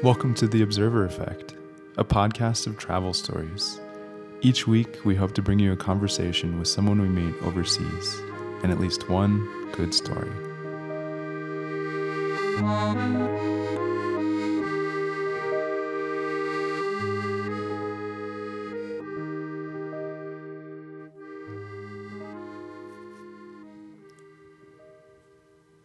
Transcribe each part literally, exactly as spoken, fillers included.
Welcome to The Observer Effect, a podcast of travel stories. Each week, we hope to bring you a conversation with someone we meet overseas, and at least one good story.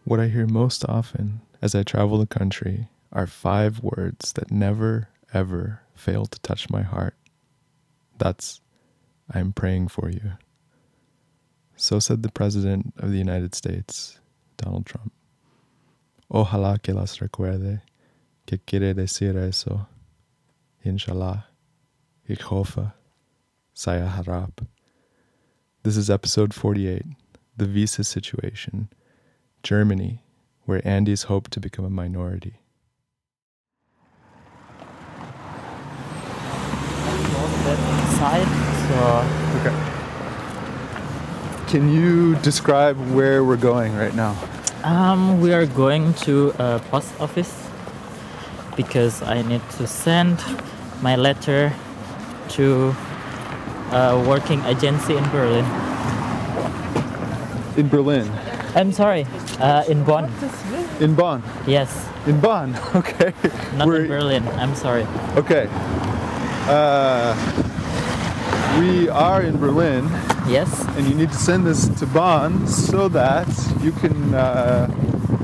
What I hear most often as I travel the country are five words that never, ever fail to touch my heart. That's, I'm praying for you. So said the President of the United States, Donald Trump. Ojalá que las recuerde. ¿Qué quiere decir eso? Inshallah. Ich hoffe. Saya harap. This is episode forty-eight, The Visa Situation, Germany, where Andes hope to become a minority. Side, so. Okay. Can you describe where we're going right now? Um, we are going to a post office because I need to send my letter to a working agency in Berlin. In Berlin? I'm sorry, uh, in Bonn. In Bonn? Yes. In Bonn, okay. Not we're... in Berlin, I'm sorry. Okay. Uh, we are in Berlin. Yes. And you need to send this to Bonn so that you can uh,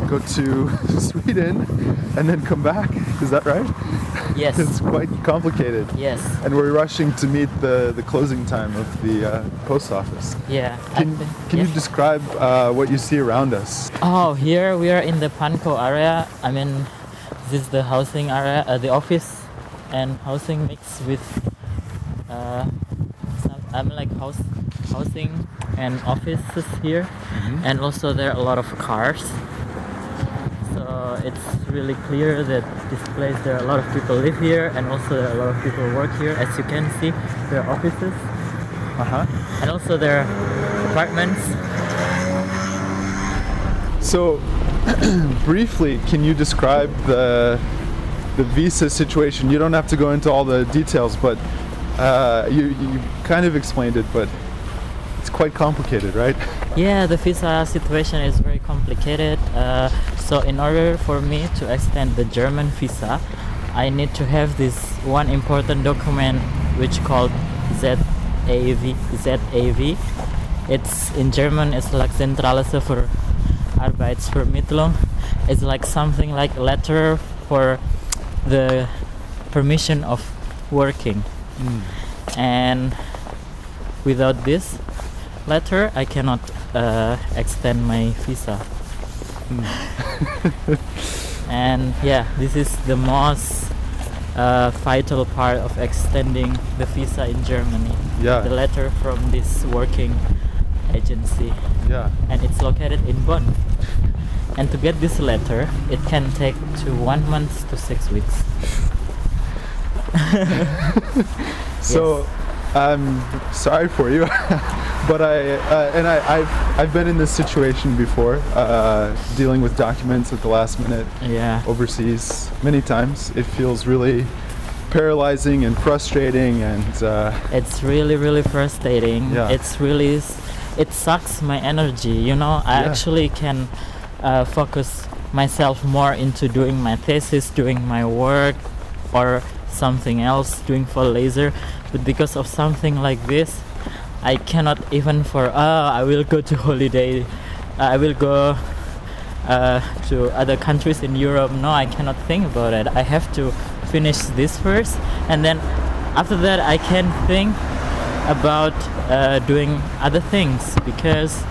go to Sweden and then come back. Is that right? Yes. It's quite complicated. Yes. And we're rushing to meet the, the closing time of the uh, post office. Yeah. Can, been, can yeah. you describe uh, what you see around us? Oh, here we are in the Pankow area. I mean, this is the housing area, uh, the office. And housing mixed with, uh, some, I mean, like house, housing and offices here, mm-hmm. and also there are a lot of cars. So it's really clear that this place, there are a lot of people live here, and also there are a lot of people work here. As you can see, there are offices, uh-huh. and also there are apartments. So, briefly, can you describe the? The visa situation? You don't have to go into all the details, but uh, you, you kind of explained it, but it's quite complicated, right? Yeah, the visa situation is very complicated. Uh, so in order for me to extend the German visa, I need to have this one important document which called Z A V. Z A V. It's in German, it's like Zentralse für Arbeitsvermittlung. It's like something like a letter for the permission of working, mm. and without this letter I cannot uh, extend my visa, mm. and yeah, this is the most uh, vital part of extending the visa in Germany, yeah. the letter from this working agency, yeah. and it's located in Bonn. And to get this letter, it can take to one month to six weeks. So, yes. I'm sorry for you, but I uh, and I I've, I've been in this situation before, uh, dealing with documents at the last minute. Yeah. Overseas, many times it feels really paralyzing and frustrating, and uh, it's really really frustrating. Yeah. It's really it sucks my energy. You know, I yeah. actually can. Uh, focus myself more into doing my thesis, doing my work, or something else, doing for leisure. But because of something like this, I cannot even for oh, I will go to holiday, I will go uh, to other countries in Europe. No, I cannot think about it. I have to finish this first, and then after that I can think about uh, doing other things, because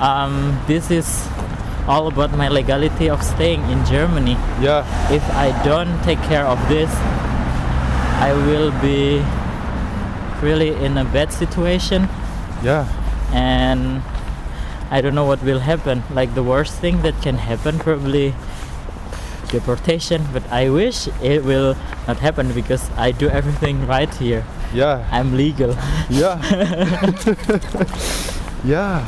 um, this is all about my legality of staying in Germany. Yeah. If I don't take care of this, I will be really in a bad situation. Yeah. And I don't know what will happen. Like the worst thing that can happen, probably deportation. But I wish it will not happen because I do everything right here. Yeah. I'm legal. Yeah. Yeah,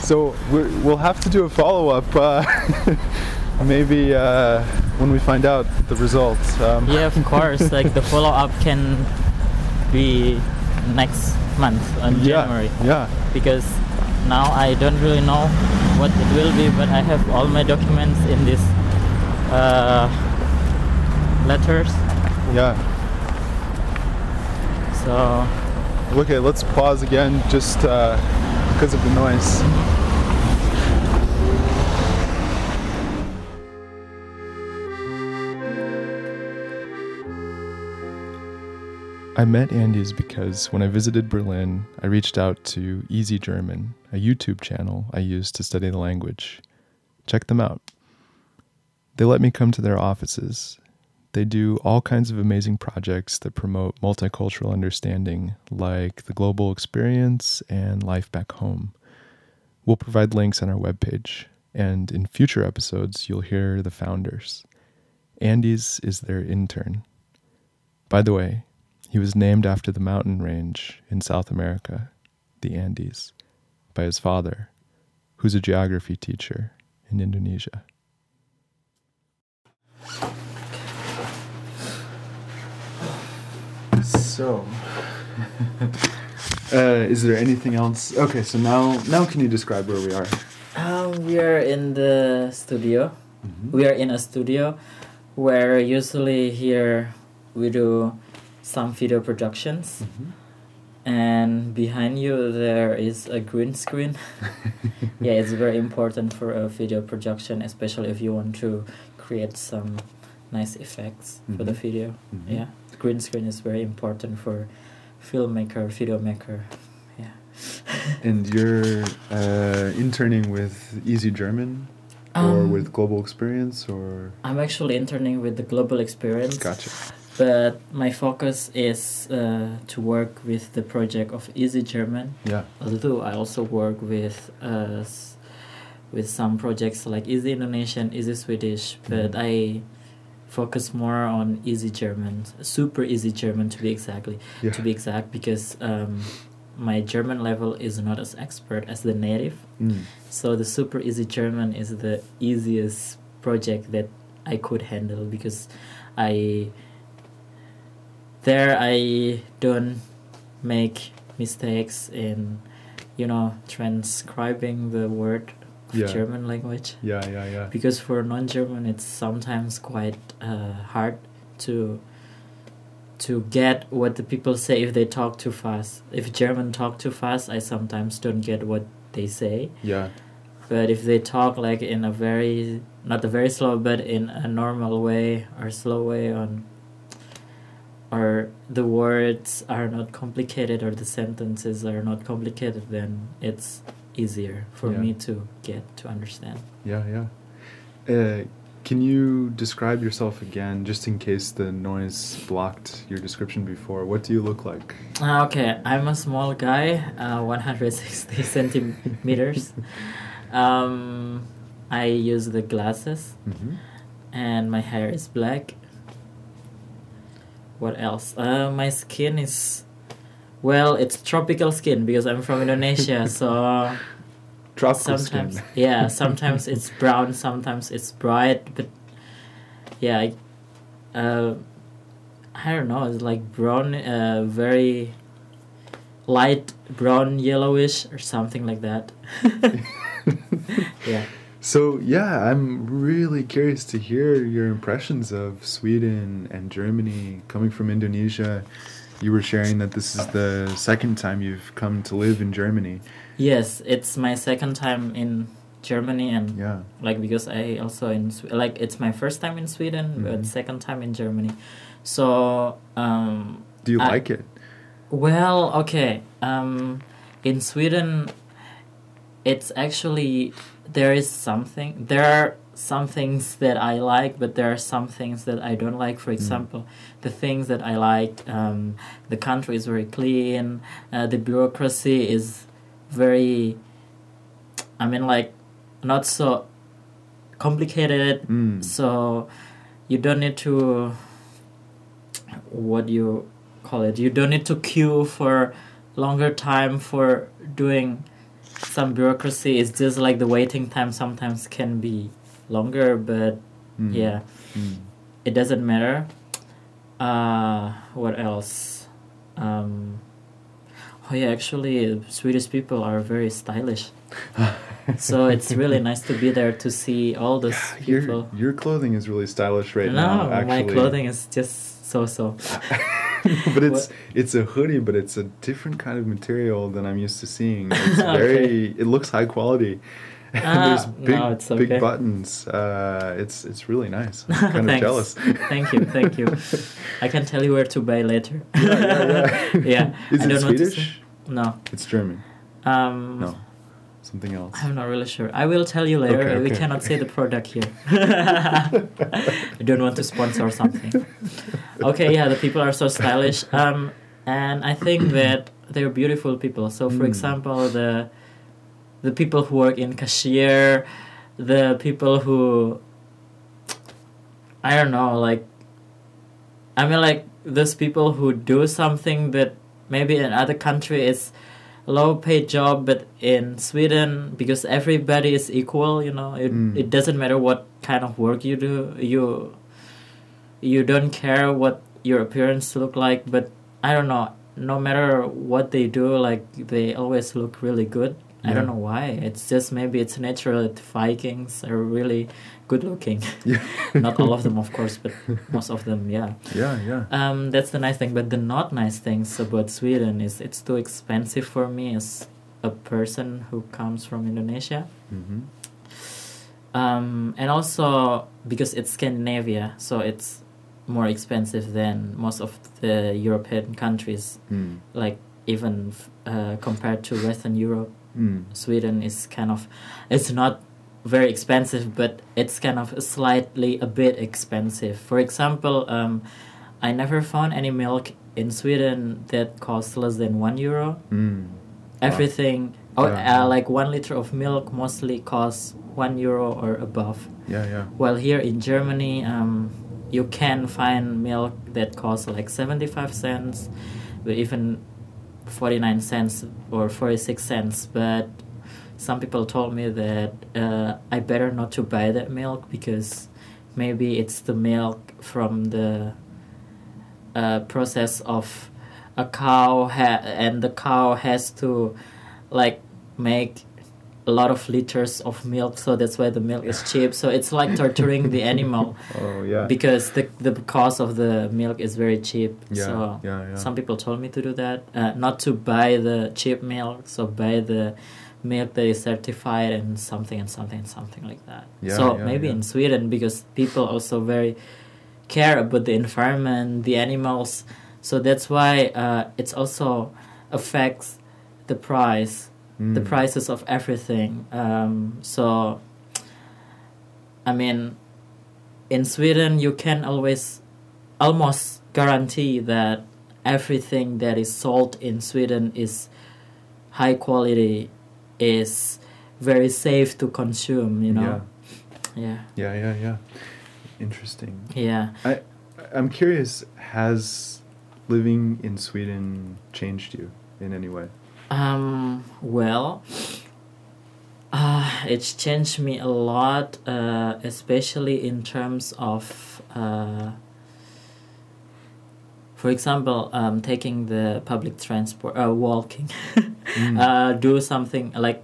so we're, we'll have to do a follow-up, uh, maybe uh, when we find out the results. Um. Yeah, of course. Like the follow-up can be next month on yeah, January. Yeah. Because now I don't really know what it will be, but I have all my documents in this uh, letters. Yeah. So. Okay, let's pause again just uh, because of the noise. I met Andes because when I visited Berlin, I reached out to Easy German, a YouTube channel I used to study the language. Check them out. They let me come to their offices. They do all kinds of amazing projects that promote multicultural understanding, like the Global Experience and Life Back Home. We'll provide links on our webpage, and in future episodes, you'll hear the founders. Andes is their intern. By the way, he was named after the mountain range in South America, the Andes, by his father, who's a geography teacher in Indonesia. So, uh, is there anything else? Okay, so now, now can you describe where we are? Um, we are in the studio. Mm-hmm. We are in a studio where usually here we do some video productions. Mm-hmm. And behind you there is a green screen. Yeah, it's very important for a video production, especially if you want to create some nice effects mm-hmm. for the video. Mm-hmm. Yeah. Green screen is very important for filmmaker, video maker. Yeah. And you're uh, interning with Easy German or um, with Global Experience or? I'm actually interning with the Global Experience. Gotcha. But my focus is uh, to work with the project of Easy German. Yeah. Although I also work with uh, with some projects like Easy Indonesian, Easy Swedish, but mm. I focus more on Easy German, Super Easy German to be exactly, yeah. to be exact, because um, my German level is not as expert as the native. Mm. So the Super Easy German is the easiest project that I could handle because I there I don't make mistakes in, you know, transcribing the word. Yeah. German language. Yeah, yeah, yeah. Because for non-German, it's sometimes quite uh, hard to to get what the people say if they talk too fast. If German talk too fast, I sometimes don't get what they say. Yeah. But if they talk like in a very not a very slow, but in a normal way or slow way, on or the words are not complicated or the sentences are not complicated, then it's easier for yeah. me to get to understand. Yeah, yeah. Uh, can you describe yourself again, just in case the noise blocked your description before? What do you look like? Uh, okay, I'm a small guy, uh, one hundred sixty centimeters. Um, I use the glasses, mm-hmm. and my hair is black. What else? Uh, my skin is... Well, it's tropical skin because I'm from Indonesia, so tropical sometimes, skin. Yeah, sometimes it's brown, sometimes it's bright, but yeah, I, uh, I don't know. It's like brown, uh, very light brown, yellowish, or something like that. Yeah. So yeah, I'm really curious to hear your impressions of Sweden and Germany coming from Indonesia. You were sharing that this is the second time you've come to live in Germany. Yes, it's my second time in Germany, and yeah. like because I also in like it's my first time in Sweden, mm-hmm. but second time in Germany. So um, do you I, like it? Well, okay. Um, in Sweden, it's actually there is something there are some things that I like, but there are some things that I don't like. For example, mm. the things that I like, um, the country is very clean, uh, the bureaucracy is very, I mean, like, not so complicated, mm. so you don't need to, what do you call it, you don't need to queue for longer time for doing some bureaucracy. It's just like the waiting time sometimes can be longer, but Mm. Yeah. Mm. It doesn't matter. Uh, what else? Um, oh yeah, actually, Swedish people are very stylish. So it's really nice to be there to see all those your, people. Your clothing is really stylish right no, now. No, my clothing is just so-so. But it's what? It's a hoodie, but it's a different kind of material than I'm used to seeing. It's very. Okay. It looks high quality. Ah, there's big, no, it's okay. Big buttons. Uh, it's it's really nice. I'm kind of jealous. Thank you, thank you. I can tell you where to buy later. Yeah, yeah, yeah. yeah. Is I it don't Swedish? No. It's German. Um, no. Something else. I'm not really sure. I will tell you later. Okay, okay. We cannot say the product here. I don't want to sponsor something. Okay, yeah, the people are so stylish. Um, and I think that they're beautiful people. So, for mm. example, the the people who work in cashier, the people who, I don't know, like, I mean, like, those people who do something that maybe in other country is low-paid job, but in Sweden, because everybody is equal, you know, it mm. it doesn't matter what kind of work you do, you you don't care what your appearance look like, but I don't know, no matter what they do, like, they always look really good. Yeah. I don't know why. It's just maybe it's natural that Vikings are really good-looking. Yeah. Not all of them, of course, but most of them, yeah. Yeah, yeah. Um, that's the nice thing. But the not nice things about Sweden is it's too expensive for me as a person who comes from Indonesia. Mm-hmm. Um, and also because it's Scandinavia, so it's more expensive than most of the European countries, mm. like even uh, compared to Western Europe. Mm. Sweden is kind of, it's not very expensive, but it's kind of slightly a bit expensive. For example, um, I never found any milk in Sweden that costs less than one euro. Mm. Everything, wow. oh, yeah. uh, like one liter of milk mostly costs one euro or above. Yeah, yeah. While here in Germany, um, you can find milk that costs like seventy-five cents, but even forty-nine cents or forty-six cents, but some people told me that uh, I better not to buy that milk because maybe it's the milk from the uh, process of a cow ha- and the cow has to like make a lot of liters of milk, so that's why the milk is cheap. So it's like torturing the animal. Oh yeah. Because the the cost of the milk is very cheap. Yeah, so yeah, yeah. Some people told me to do that, uh, not to buy the cheap milk, so buy the milk that is certified and something and something and something like that. Yeah, so yeah, maybe yeah. in Sweden, because people also very care about the environment, the animals, so that's why uh, it's also affects the price. Mm. The prices of everything. Um, so, I mean, in Sweden, you can always almost guarantee that everything that is sold in Sweden is high quality, is very safe to consume, you know? Yeah. Yeah, yeah, yeah. yeah. Interesting. Yeah. I, I'm curious, has living in Sweden changed you in any way? Um, well, uh, it's changed me a lot, uh, especially in terms of, uh, for example, um, taking the public transport, uh, walking, mm. uh, do something like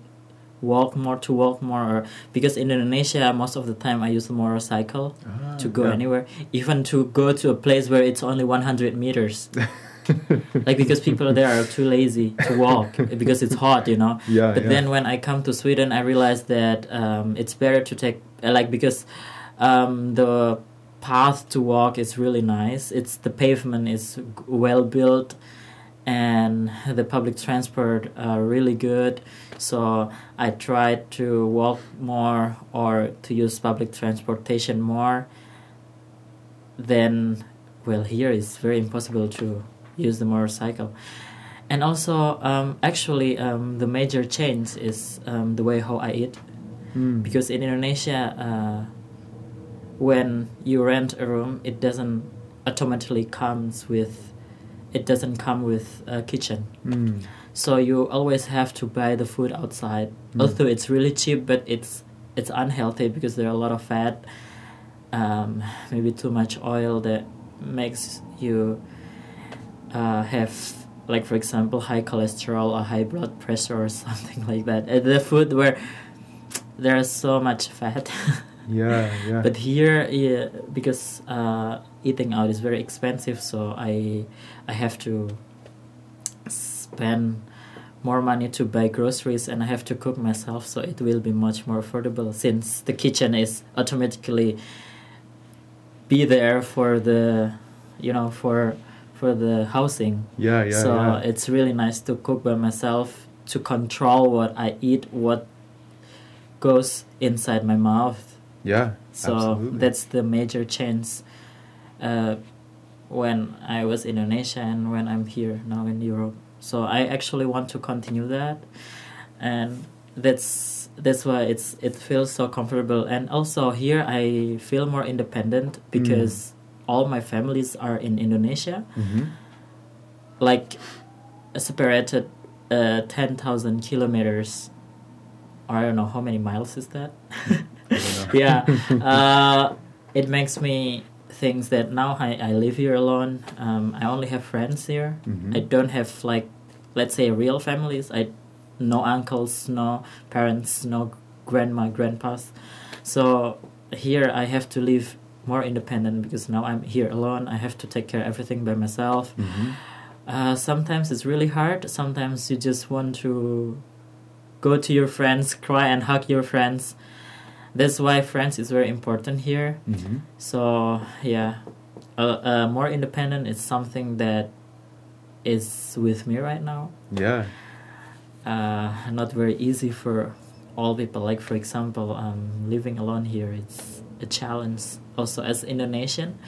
walk more to walk more, or, because in Indonesia, most of the time I use a motorcycle ah, to go yeah. anywhere, even to go to a place where it's only one hundred meters. Like, because people there are too lazy to walk because it's hot, you know. Yeah, but yeah. then when I come to Sweden, I realized that um, it's better to take, uh, like, because um, the path to walk is really nice. It's the pavement is g- well built, and the public transport are really good. So I tried to walk more or to use public transportation more. Then, well, here it's very impossible to use the motorcycle. And also um, actually um, the major change is um, the way how I eat, mm. because in Indonesia uh, when you rent a room, it doesn't automatically comes with it doesn't come with a kitchen, mm. so you always have to buy the food outside, mm. although it's really cheap, but it's it's unhealthy because there are a lot of fat um, maybe too much oil that makes you uh, have, like, for example, high cholesterol or high blood pressure or something like that. And the food where there is so much fat. Yeah, yeah. But here, yeah, because uh, eating out is very expensive, so I I have to spend more money to buy groceries, and I have to cook myself, so it will be much more affordable since the kitchen is automatically be there for the, you know, for for the housing. Yeah, yeah. So yeah. It's really nice to cook by myself, to control what I eat, what goes inside my mouth. Yeah, so absolutely. That's the major change uh, when I was in Indonesia and when I'm here now in Europe. So I actually want to continue that, and that's that's why it's it feels so comfortable. And also here I feel more independent because mm. all my families are in Indonesia, mm-hmm. like separated uh, ten thousand kilometers. Or I don't know how many miles is that. Yeah, uh, it makes me think that now I, I live here alone. Um, I only have friends here. Mm-hmm. I don't have, like, let's say, real families. I no uncles, no parents, no grandma, grandpas. So here I have to live more independent because now I'm here alone. I have to take care of everything by myself. Mm-hmm. Uh, sometimes it's really hard. Sometimes you just want to go to your friends, cry and hug your friends. That's why friends is very important here. Mm-hmm. So yeah, uh, uh, more independent is something that is with me right now. Yeah, uh, not very easy for all people. Like, for example, um, living alone here, it's a challenge also as Indonesian,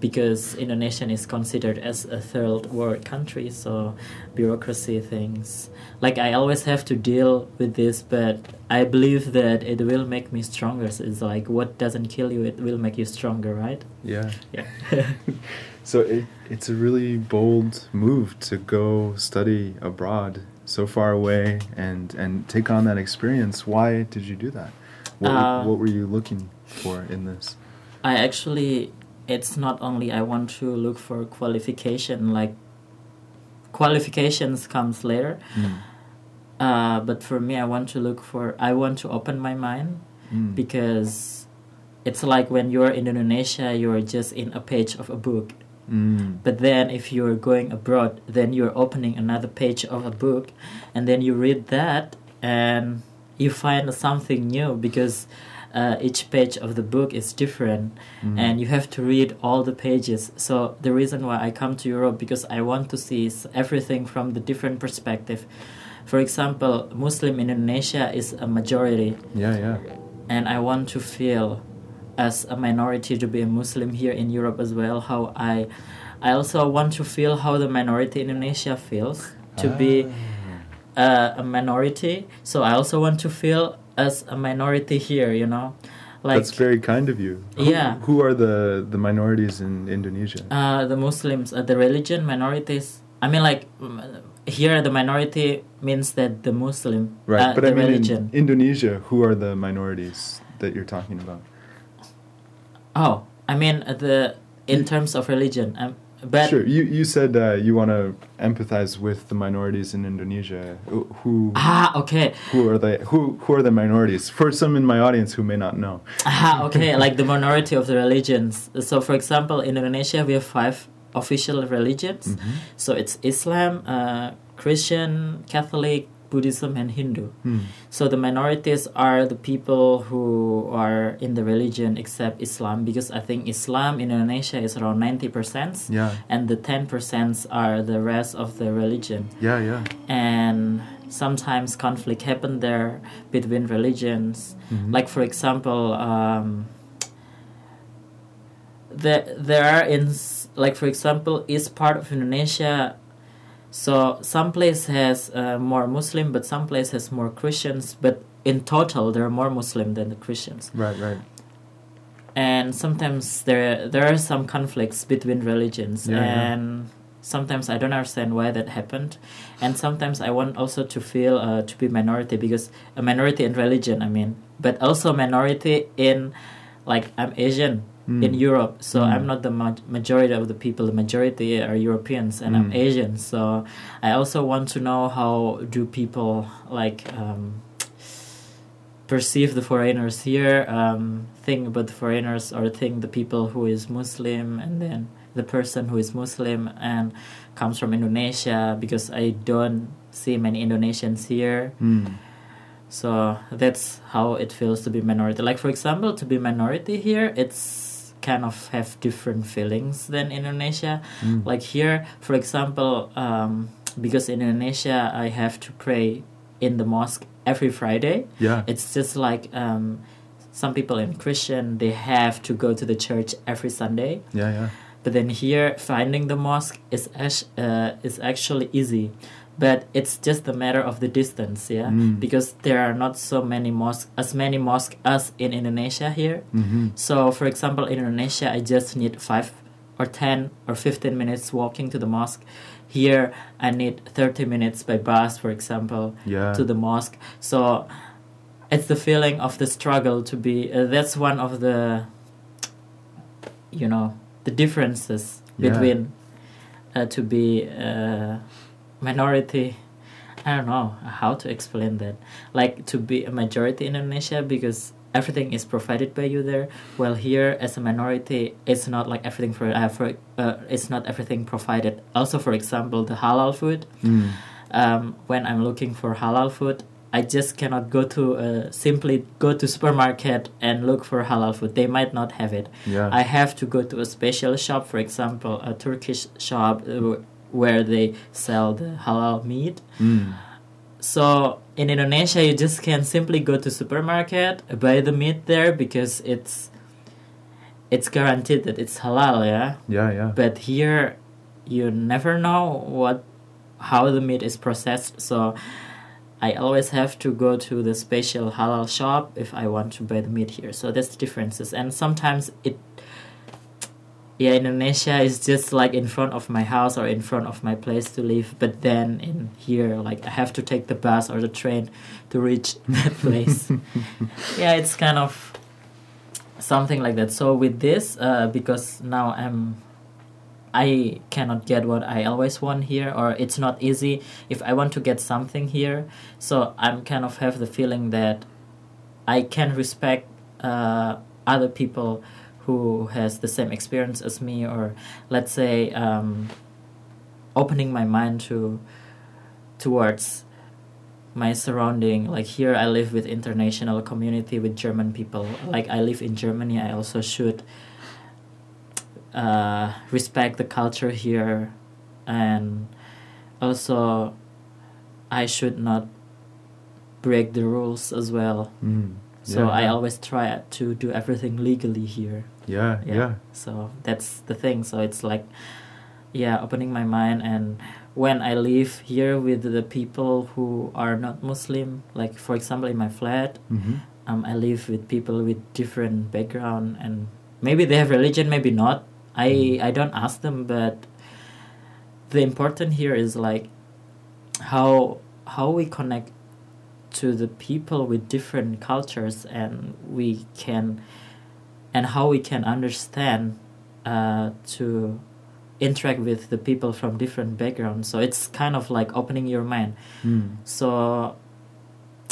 because Indonesia is considered as a third world country, so bureaucracy things. Like, I always have to deal with this, but I believe that it will make me stronger. So it's like, what doesn't kill you, it will make you stronger, right? Yeah. Yeah. So it, it's a really bold move to go study abroad so far away and, and take on that experience. Why did you do that? What, uh, what were you looking for in this? I actually... It's not only I want to look for qualification, like qualifications comes later. Mm. Uh, but for me, I want to look for, I want to open my mind mm. because it's like when you're in Indonesia, you're just in a page of a book. Mm. But then if you're going abroad, then you're opening another page of a book, and then you read that and you find something new because... Uh, each page of the book is different mm. and you have to read all the pages. So the reason why I come to Europe, because I want to see everything from the different perspective. For example, Muslim in Indonesia is a majority. Yeah, yeah. And I want to feel as a minority to be a Muslim here in Europe as well. How I, I also want to feel how the minority in Indonesia feels to ah. be uh, a minority. So I also want to feel as a minority here, you know, like that's very kind of you. Who, yeah. Who are the, the minorities in Indonesia? Uh, the Muslims, uh, the religion minorities. I mean, like here, the minority means that the Muslim, right? Uh, but the I mean, religion. In Indonesia, who are the minorities that you're talking about? Oh, I mean the in you, terms of religion. Um, but sure, you you said uh, you want to empathize with the minorities in Indonesia. Who ah okay? Who are the who who are the minorities? For some in my audience who may not know. Ah okay, like the minority of the religions. So for example, in Indonesia we have five official religions. Mm-hmm. So it's Islam, uh, Christian, Catholic, Buddhism, and Hindu. Mm. So the minorities are the people who are in the religion except Islam, because I think Islam in Indonesia is around ninety percent, yeah. and the ten percent are the rest of the religion. Yeah, yeah. And sometimes conflict happen there between religions. Mm-hmm. Like for example, um, the, there are in like for example, east part of Indonesia. So some place has uh, more Muslim, but some place has more Christians. But in total, there are more Muslim than the Christians. Right, right. And sometimes there there are some conflicts between religions, yeah, and yeah. sometimes I don't understand why that happened. And sometimes I want also to feel uh, to be minority, because a minority in religion, I mean, but also minority in, like, I'm Asian. mm. in Europe, so mm. I'm not the ma- majority of the people. The majority are Europeans, and mm. I'm Asian. So I also want to know how do people like um, perceive the foreigners here, um, think about the foreigners, or think the people who is Muslim, and then the person who is Muslim and comes from Indonesia, because I don't see many Indonesians here. Mm. So that's how it feels to be minority. Like, for example, to be minority here, it's kind of have different feelings than Indonesia. Mm. Like here, for example, um, because in Indonesia I have to pray in the mosque every Friday. Yeah. It's just like um, some people in Christian, they have to go to the church every Sunday. Yeah, yeah. But then here, finding the mosque is uh, is actually easy. But it's just a matter of the distance, yeah? Mm. Because there are not so many mosques, as many mosques as in Indonesia here. Mm-hmm. So, for example, in Indonesia, I just need five or ten or fifteen minutes walking to the mosque. Here, I need thirty minutes by bus, for example, yeah. to the mosque. So, it's the feeling of the struggle to be... Uh, that's one of the, you know, the differences yeah. between uh, to be... Uh, minority, I don't know how to explain that. Like to be a majority in Indonesia because everything is provided by you there. Well, here as a minority, it's not like everything for, uh, for uh, it's not everything provided. Also, for example, the halal food. Mm. Um, when I'm looking for halal food, I just cannot go to uh, simply go to supermarket and look for halal food. They might not have it. Yeah. I have to go to a special shop, for example, a Turkish shop. Uh, where they sell the halal meat. Mm. So in Indonesia, you just can simply go to supermarket, buy the meat there because it's it's guaranteed that it's halal, yeah? Yeah, yeah. But here, you never know what how the meat is processed. So I always have to go to the special halal shop if I want to buy the meat here. So that's the differences. And sometimes it... Yeah, Indonesia is just like in front of my house or in front of my place to live. But then in here, like I have to take the bus or the train to reach that place. Yeah, it's kind of something like that. So with this, uh, because now I'm, I cannot get what I always want here, or it's not easy if I want to get something here. So I'm kind of have the feeling that I can respect uh, other people who has the same experience as me, or let's say um, opening my mind to towards my surrounding. Like here I live with international community, with German people. Like I live in Germany, I also should uh, respect the culture here, and also I should not break the rules as well. Mm. So yeah, I yeah. always try to do everything legally here. Yeah, yeah, yeah. So that's the thing. So it's like, yeah, opening my mind. And when I live here with the people who are not Muslim, like for example in my flat, mm-hmm. um, I live with people with different background, and maybe they have religion, maybe not. I mm. I don't ask them, but the important here is like how how we connect to the people with different cultures, and we can, and how we can understand uh, to interact with the people from different backgrounds. So it's kind of like opening your mind. Mm. So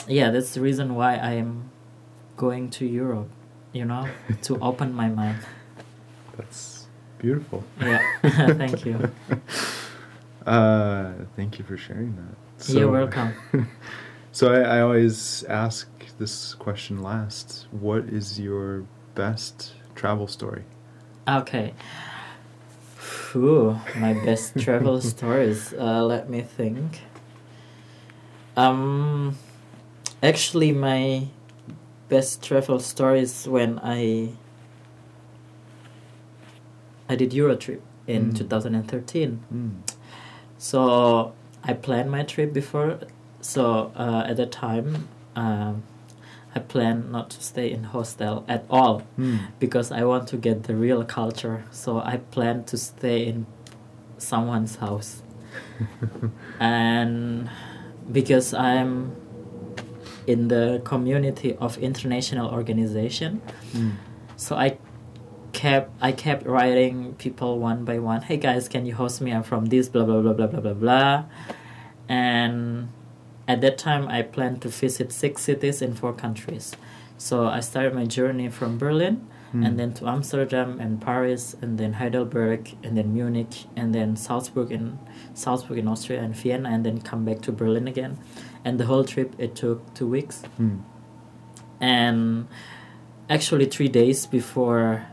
yeah, that's the reason why I'm going to Europe, you know, to open my mind. That's beautiful. Yeah, thank you. Uh, thank you for sharing that. So, you're welcome. So I, I always ask this question last. What is your best travel story? Okay. Ooh, my best travel stories. Uh, let me think. Um, actually, my best travel stories when I I did Eurotrip in mm. twenty thirteen. Mm. So I planned my trip before. So uh, at that time, uh, I planned not to stay in hostel at all mm. because I want to get the real culture. So I planned to stay in someone's house, and because I'm in the community of international organization, mm. so I kept I kept writing people one by one. Hey guys, can you host me? I'm from this blah blah blah blah blah blah blah. And at that time, I planned to visit six cities in four countries. So I started my journey from Berlin, mm. and then to Amsterdam and Paris, and then Heidelberg, and then Munich, and then Salzburg in Salzburg in Austria and Vienna, and then come back to Berlin again. And the whole trip it took two weeks, mm. and actually three days before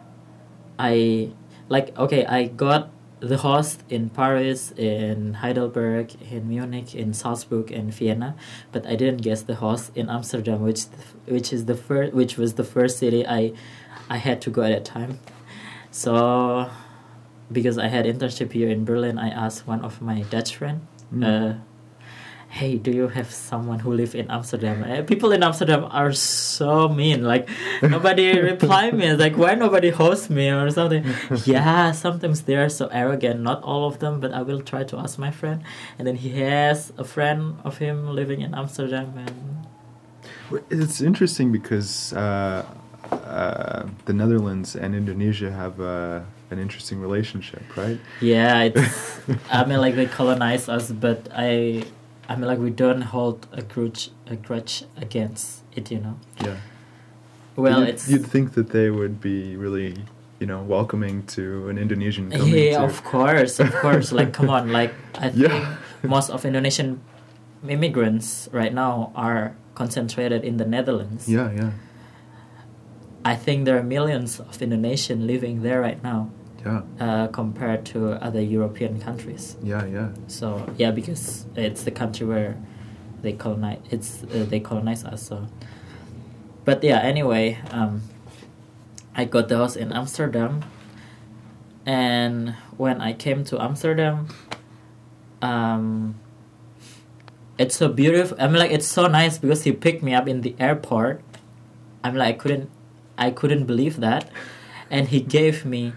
I like okay I got the host in Paris, in Heidelberg, in Munich, in Salzburg, and Vienna, but I didn't guess the host in Amsterdam, which which is the first, which was the first city I I had to go at that time. So because I had internship here in Berlin, I asked one of my Dutch friend, mm. uh, "Hey, do you have someone who live in Amsterdam?" Uh, people in Amsterdam are so mean. Like nobody reply me. It's like why nobody hosts me or something. Yeah, sometimes they are so arrogant. Not all of them, but I will try to ask my friend. And then he has a friend of him living in Amsterdam. And it's interesting because uh, uh, the Netherlands and Indonesia have a. An interesting relationship, right? Yeah, it's, I mean, like they colonize us, but I, I mean, like we don't hold a grudge, a grudge against it, you know. Yeah. Well, you'd, it's you'd think that they would be really, you know, welcoming to an Indonesian. Coming yeah, to. of course, of course. Like, come on, like I think yeah. most of Indonesian immigrants right now are concentrated in the Netherlands. Yeah, yeah. I think there are millions of Indonesians living there right now. Yeah. Uh, compared to other European countries. Yeah, yeah. So yeah, because it's the country where they colonize. It's uh, they colonize us. So, but yeah. Anyway, um, I got the house in Amsterdam, and when I came to Amsterdam, um, it's so beautiful. I mean, like it's so nice because he picked me up in the airport. I'm like I couldn't. I couldn't believe that, and he gave me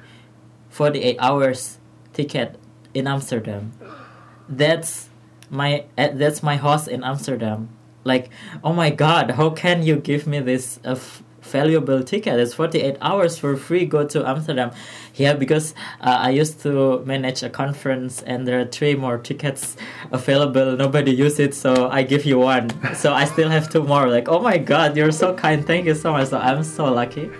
forty-eight hours ticket in Amsterdam. That's my uh, that's my house in Amsterdam. Like, oh my God, how can you give me this uh, f- valuable ticket? It's forty-eight hours for free. Go to Amsterdam. Yeah, because uh, I used to manage a conference, and there are three more tickets available. Nobody used it, so I give you one. So I still have two more. Like, oh my God, you're so kind. Thank you so much. So I'm so lucky.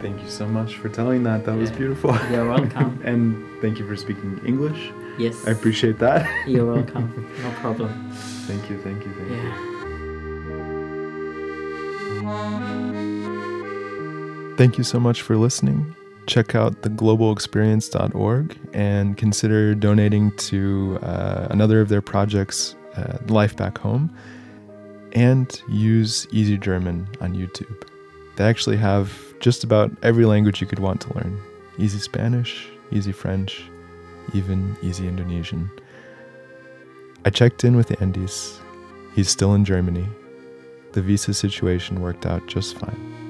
Thank you so much for telling that. That yeah. was beautiful. You're welcome. And thank you for speaking English. Yes. I appreciate that. You're welcome. No problem. Thank you, thank you, thank yeah. you. Thank you so much for listening. Check out the global experience dot org and consider donating to uh, another of their projects, uh, Life Back Home, and use Easy German on YouTube. They actually have just about every language you could want to learn. Easy Spanish, Easy French, even Easy Indonesian. I checked in with Andes. He's still in Germany. The visa situation worked out just fine.